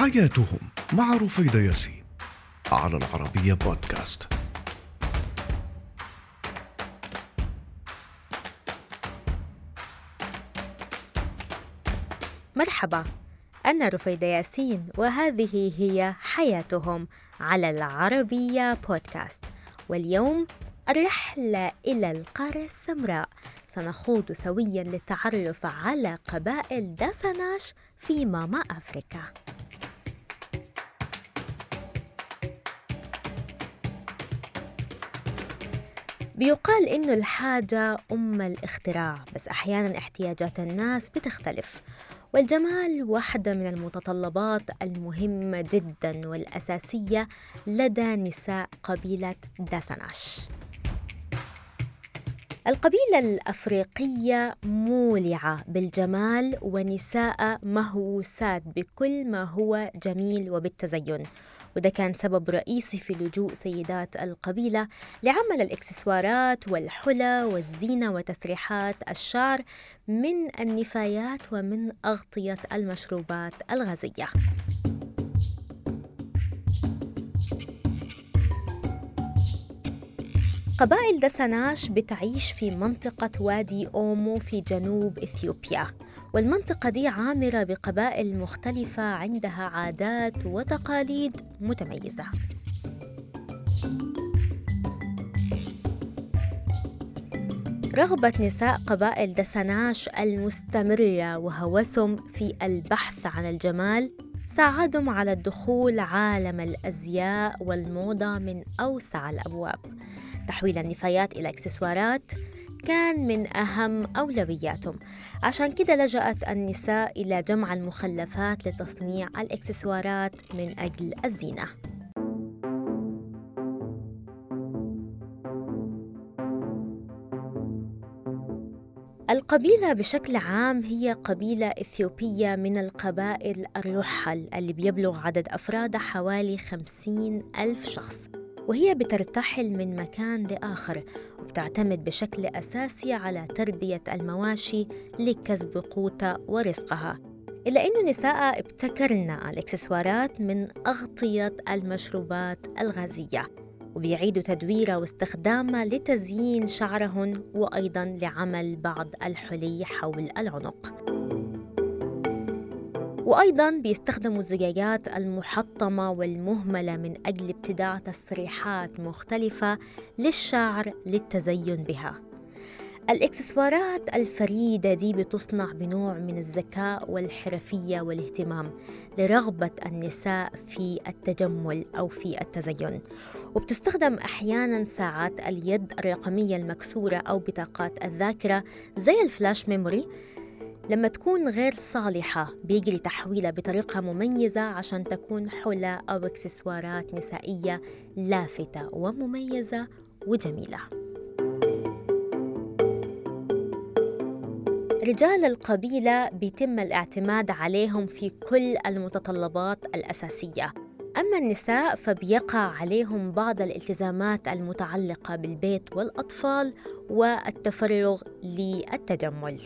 حياتهم مع رفيدة ياسين على العربية بودكاست. مرحبا، أنا رفيدة ياسين وهذه هي حياتهم على العربية بودكاست. واليوم الرحلة إلى القارة السمراء، سنخوض سوياً للتعرف على قبائل داساناش في ماما أفريكا. بيقال إنه الحاجة أم الاختراع، بس أحياناً احتياجات الناس بتختلف، والجمال واحدة من المتطلبات المهمة جداً والأساسية لدى نساء قبيلة داساناش. القبيلة الأفريقية مولعة بالجمال ونساء مهووسات بكل ما هو جميل وبالتزين، وده كان سبب رئيسي في لجوء سيدات القبيلة لعمل الإكسسوارات والحلى والزينة وتسريحات الشعر من النفايات ومن أغطية المشروبات الغازية. قبائل داساناش بتعيش في منطقة وادي أومو في جنوب إثيوبيا، والمنطقة دي عامرة بقبائل مختلفة عندها عادات وتقاليد متميزة. رغبة نساء قبائل داساناش المستمرة وهوسهم في البحث عن الجمال ساعدهم على الدخول عالم الأزياء والموضة من أوسع الأبواب. تحويل النفايات إلى إكسسوارات كان من أهم أولوياتهم، عشان كده لجأت النساء إلى جمع المخلفات لتصنيع الإكسسوارات من أجل الزينة. القبيلة بشكل عام هي قبيلة إثيوبية من القبائل الرحل اللي بيبلغ عدد أفرادها حوالي 50,000 شخص، وهي بترتحل من مكان لآخر، وبتعتمد بشكل أساسي على تربية المواشي لكسب قوتها ورزقها، إلا أن النساء ابتكرن الإكسسوارات من أغطية المشروبات الغازية، وبيعيدوا تدويرها واستخدامها لتزيين شعرهن وأيضاً لعمل بعض الحلي حول العنق. وأيضاً بيستخدموا الزجاجات المحطمة والمهملة من أجل ابتداع تسريحات مختلفة للشعر للتزين بها. الإكسسوارات الفريدة دي بتصنع بنوع من الذكاء والحرفية والاهتمام لرغبة النساء في التجمل أو في التزين، وبتستخدم أحياناً ساعات اليد الرقمية المكسورة أو بطاقات الذاكرة زي الفلاش ميموري لما تكون غير صالحة بيجري تحويلها بطريقة مميزة عشان تكون حلى أو إكسسوارات نسائية لافتة ومميزة وجميلة. رجال القبيلة بيتم الاعتماد عليهم في كل المتطلبات الأساسية، أما النساء فبيقع عليهم بعض الالتزامات المتعلقة بالبيت والأطفال والتفرغ للتجمل.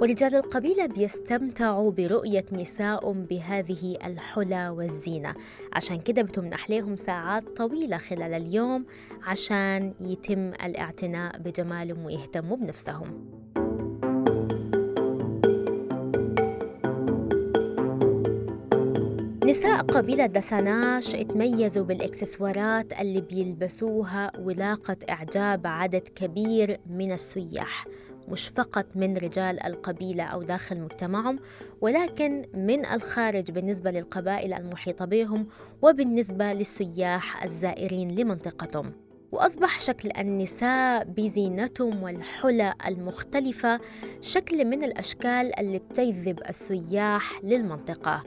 ورجال القبيلة بيستمتعوا برؤية نسائهم بهذه الحلى والزينة، عشان كده بتمنح لهم ساعات طويلة خلال اليوم عشان يتم الاعتناء بجمالهم ويهتموا بنفسهم. نساء قبيلة داساناش اتميزوا بالإكسسوارات اللي بيلبسوها، ولاقت إعجاب عدد كبير من السياح، مش فقط من رجال القبيلة أو داخل مجتمعهم، ولكن من الخارج بالنسبة للقبائل المحيطة بهم وبالنسبة للسياح الزائرين لمنطقتهم. وأصبح شكل النساء بزينتهم والحلى المختلفة شكل من الأشكال اللي بتجذب السياح للمنطقة،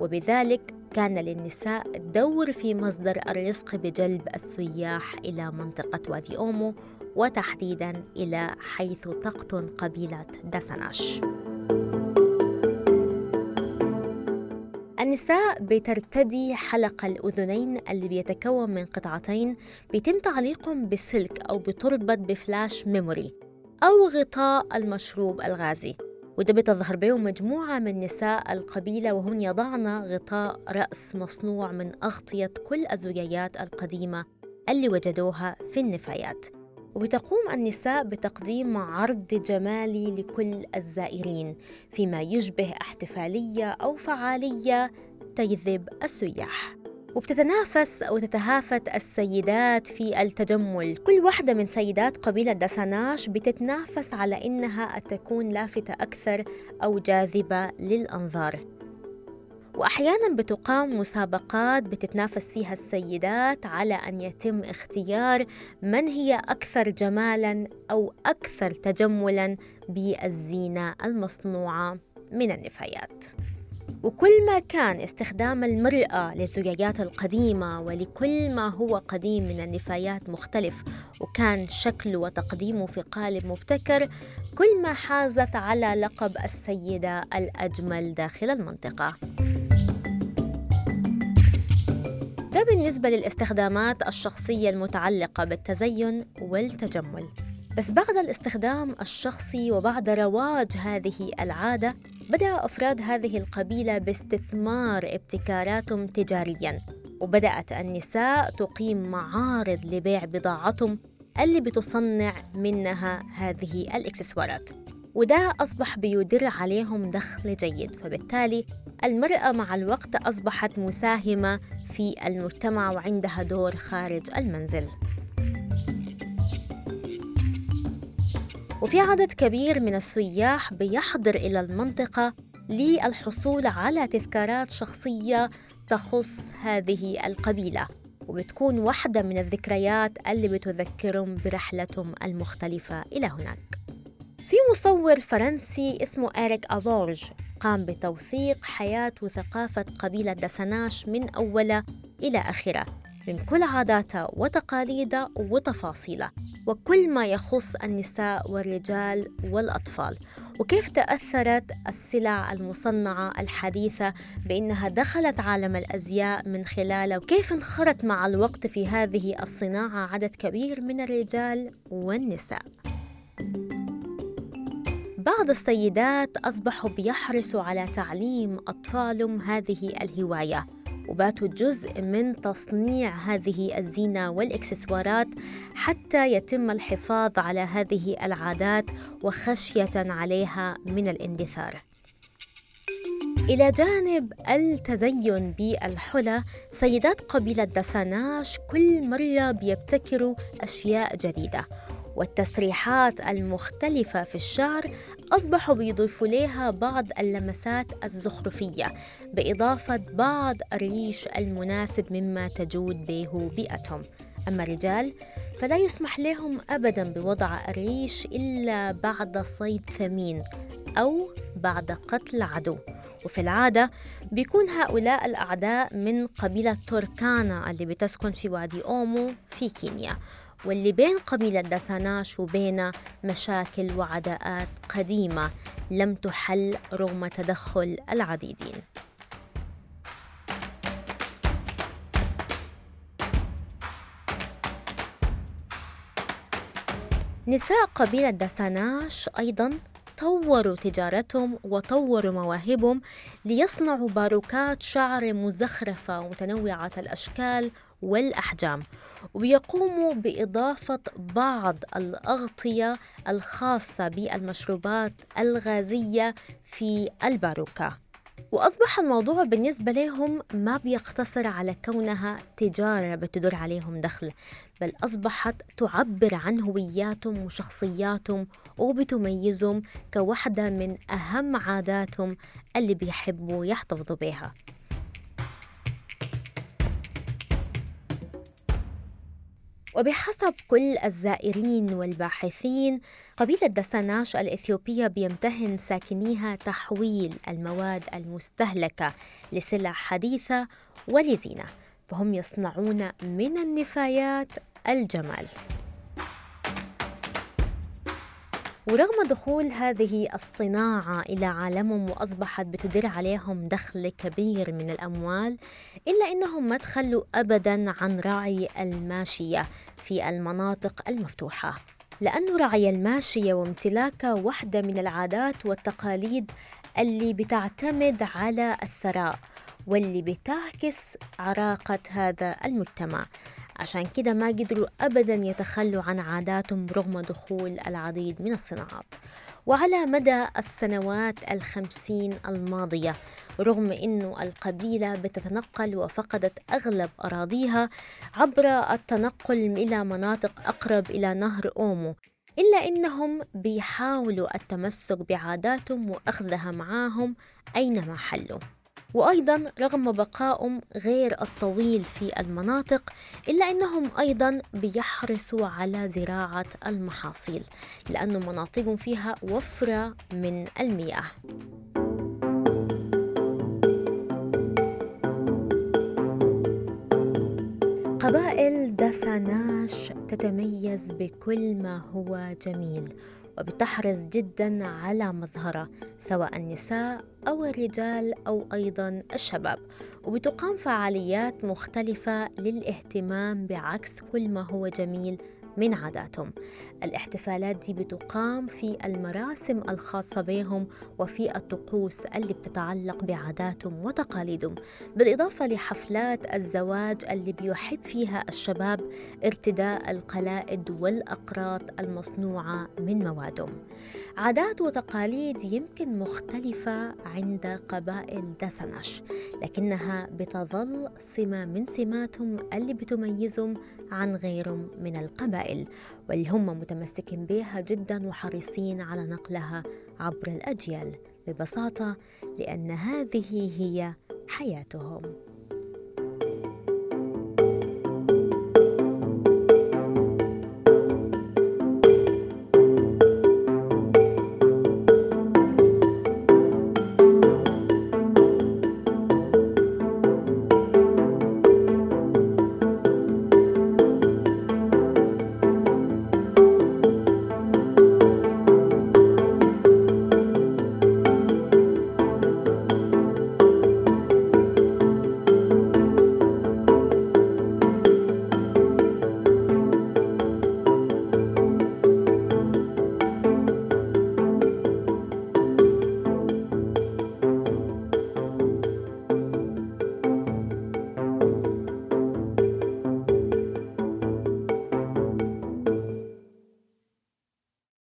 وبذلك كان للنساء دور في مصدر الرزق بجلب السياح إلى منطقة وادي أومو، وتحديداً إلى حيث تقطن قبيلة داساناش. النساء بترتدي حلق الأذنين اللي بيتكون من قطعتين بيتم تعليقهم بسلك أو بتربط بفلاش ميموري أو غطاء المشروب الغازي، وده بتظهر بهم مجموعة من نساء القبيلة وهن يضعن غطاء رأس مصنوع من أغطية كل الزجاجات القديمة اللي وجدوها في النفايات. وتقوم النساء بتقديم عرض جمالي لكل الزائرين فيما يشبه احتفالية أو فعالية تجذب السياح. وبتتنافس وتتهافت السيدات في التجمل، كل واحدة من سيدات قبيلة داساناش بتتنافس على إنها تكون لافتة أكثر أو جاذبة للأنظار. وأحياناً بتقام مسابقات بتتنافس فيها السيدات على أن يتم اختيار من هي أكثر جمالاً أو أكثر تجملاً بالزينة المصنوعة من النفايات. وكل ما كان استخدام المرأة للزجاجات القديمة ولكل ما هو قديم من النفايات مختلف، وكان شكله وتقديمه في قالب مبتكر، كل ما حازت على لقب السيدة الأجمل داخل المنطقة. ده بالنسبة للاستخدامات الشخصية المتعلقة بالتزين والتجمل. بس بعد الاستخدام الشخصي وبعد رواج هذه العادة، بدأ أفراد هذه القبيلة باستثمار ابتكاراتهم تجارياً، وبدأت النساء تقيم معارض لبيع بضاعتهم اللي بتصنع منها هذه الإكسسوارات، وده أصبح بيدر عليهم دخل جيد. فبالتالي المرأة مع الوقت أصبحت مساهمة في المجتمع وعندها دور خارج المنزل. وفي عدد كبير من السياح بيحضر إلى المنطقة للحصول على تذكارات شخصية تخص هذه القبيلة، وبتكون واحدة من الذكريات اللي بتذكرهم برحلتهم المختلفة إلى هناك. في مصور فرنسي اسمه أريك أورج قام بتوثيق حياة وثقافة قبيلة داساناش من أولها إلى آخرها، من كل عاداتها وتقاليدها وتفاصيلها، وكل ما يخص النساء والرجال والأطفال، وكيف تأثرت السلع المصنعة الحديثة بأنها دخلت عالم الأزياء من خلالها، وكيف انخرط مع الوقت في هذه الصناعة عدد كبير من الرجال والنساء. بعض السيدات أصبحوا بيحرصوا على تعليم أطفالهم هذه الهواية، وباتوا جزء من تصنيع هذه الزينة والإكسسوارات حتى يتم الحفاظ على هذه العادات وخشية عليها من الاندثار. إلى جانب التزين بالحلة، سيدات قبيلة داساناش كل مرة بيبتكروا أشياء جديدة، والتسريحات المختلفة في الشعر أصبحوا بيضيفوا لها بعض اللمسات الزخرفية بإضافة بعض الريش المناسب مما تجود به بيئتهم. أما الرجال فلا يسمح لهم أبداً بوضع الريش إلا بعد صيد ثمين أو بعد قتل عدو، وفي العادة بيكون هؤلاء الأعداء من قبيلة توركانا اللي بتسكن في وادي أومو في كينيا، واللي بين قبيلة داساناش وبينها مشاكل وعداءات قديمة لم تحل رغم تدخل العديدين. نساء قبيلة داساناش أيضاً طوروا تجارتهم وطوروا مواهبهم ليصنعوا باروكات شعر مزخرفة متنوعة الأشكال والأحجام، ويقوموا بإضافة بعض الأغطية الخاصة بالمشروبات الغازية في الباروكة. وأصبح الموضوع بالنسبة لهم ما بيقتصر على كونها تجارة بتدر عليهم دخل، بل أصبحت تعبر عن هوياتهم وشخصياتهم وبتميزهم كوحدة من أهم عاداتهم اللي بيحبوا يحتفظوا بها. وبحسب كل الزائرين والباحثين، قبيلة داساناش الإثيوبية بيمتهن ساكنيها تحويل المواد المستهلكة لسلع حديثة ولزينة، فهم يصنعون من النفايات الجمال. ورغم دخول هذه الصناعة إلى عالمهم وأصبحت بتدر عليهم دخل كبير من الأموال، إلا إنهم ما تخلوا أبداً عن رعي الماشية في المناطق المفتوحة. لأنه رعي الماشية وامتلاكها واحدة من العادات والتقاليد اللي بتعتمد على الثراء واللي بتعكس عراقة هذا المجتمع. عشان كده ما قدروا أبداً يتخلوا عن عاداتهم رغم دخول العديد من الصناعات. وعلى مدى السنوات 50 الماضية، رغم أنه القبيلة بتتنقل وفقدت أغلب أراضيها عبر التنقل إلى مناطق أقرب إلى نهر أومو، إلا أنهم بيحاولوا التمسك بعاداتهم وأخذها معاهم أينما حلوا. وأيضاً رغم بقائهم غير الطويل في المناطق، إلا أنهم أيضاً بيحرصوا على زراعة المحاصيل لأن مناطقهم فيها وفرة من المياه. قبائل داساناش تتميز بكل ما هو جميل، وبتحرص جداً على مظهرها سواء النساء أو الرجال أو أيضاً الشباب، وبتقام فعاليات مختلفة للاهتمام بعكس كل ما هو جميل من عاداتهم. الاحتفالات دي بتقام في المراسم الخاصة بهم وفي الطقوس اللي بتتعلق بعاداتهم وتقاليدهم، بالإضافة لحفلات الزواج اللي بيحب فيها الشباب ارتداء القلائد والأقراط المصنوعة من موادهم. عادات وتقاليد يمكن مختلفة عند قبائل داساناش، لكنها بتظل سمة من سماتهم اللي بتميزهم عن غيرهم من القبائل، واللي هم متمسكين بها جدا وحريصين على نقلها عبر الأجيال ببساطة لأن هذه هي حياتهم.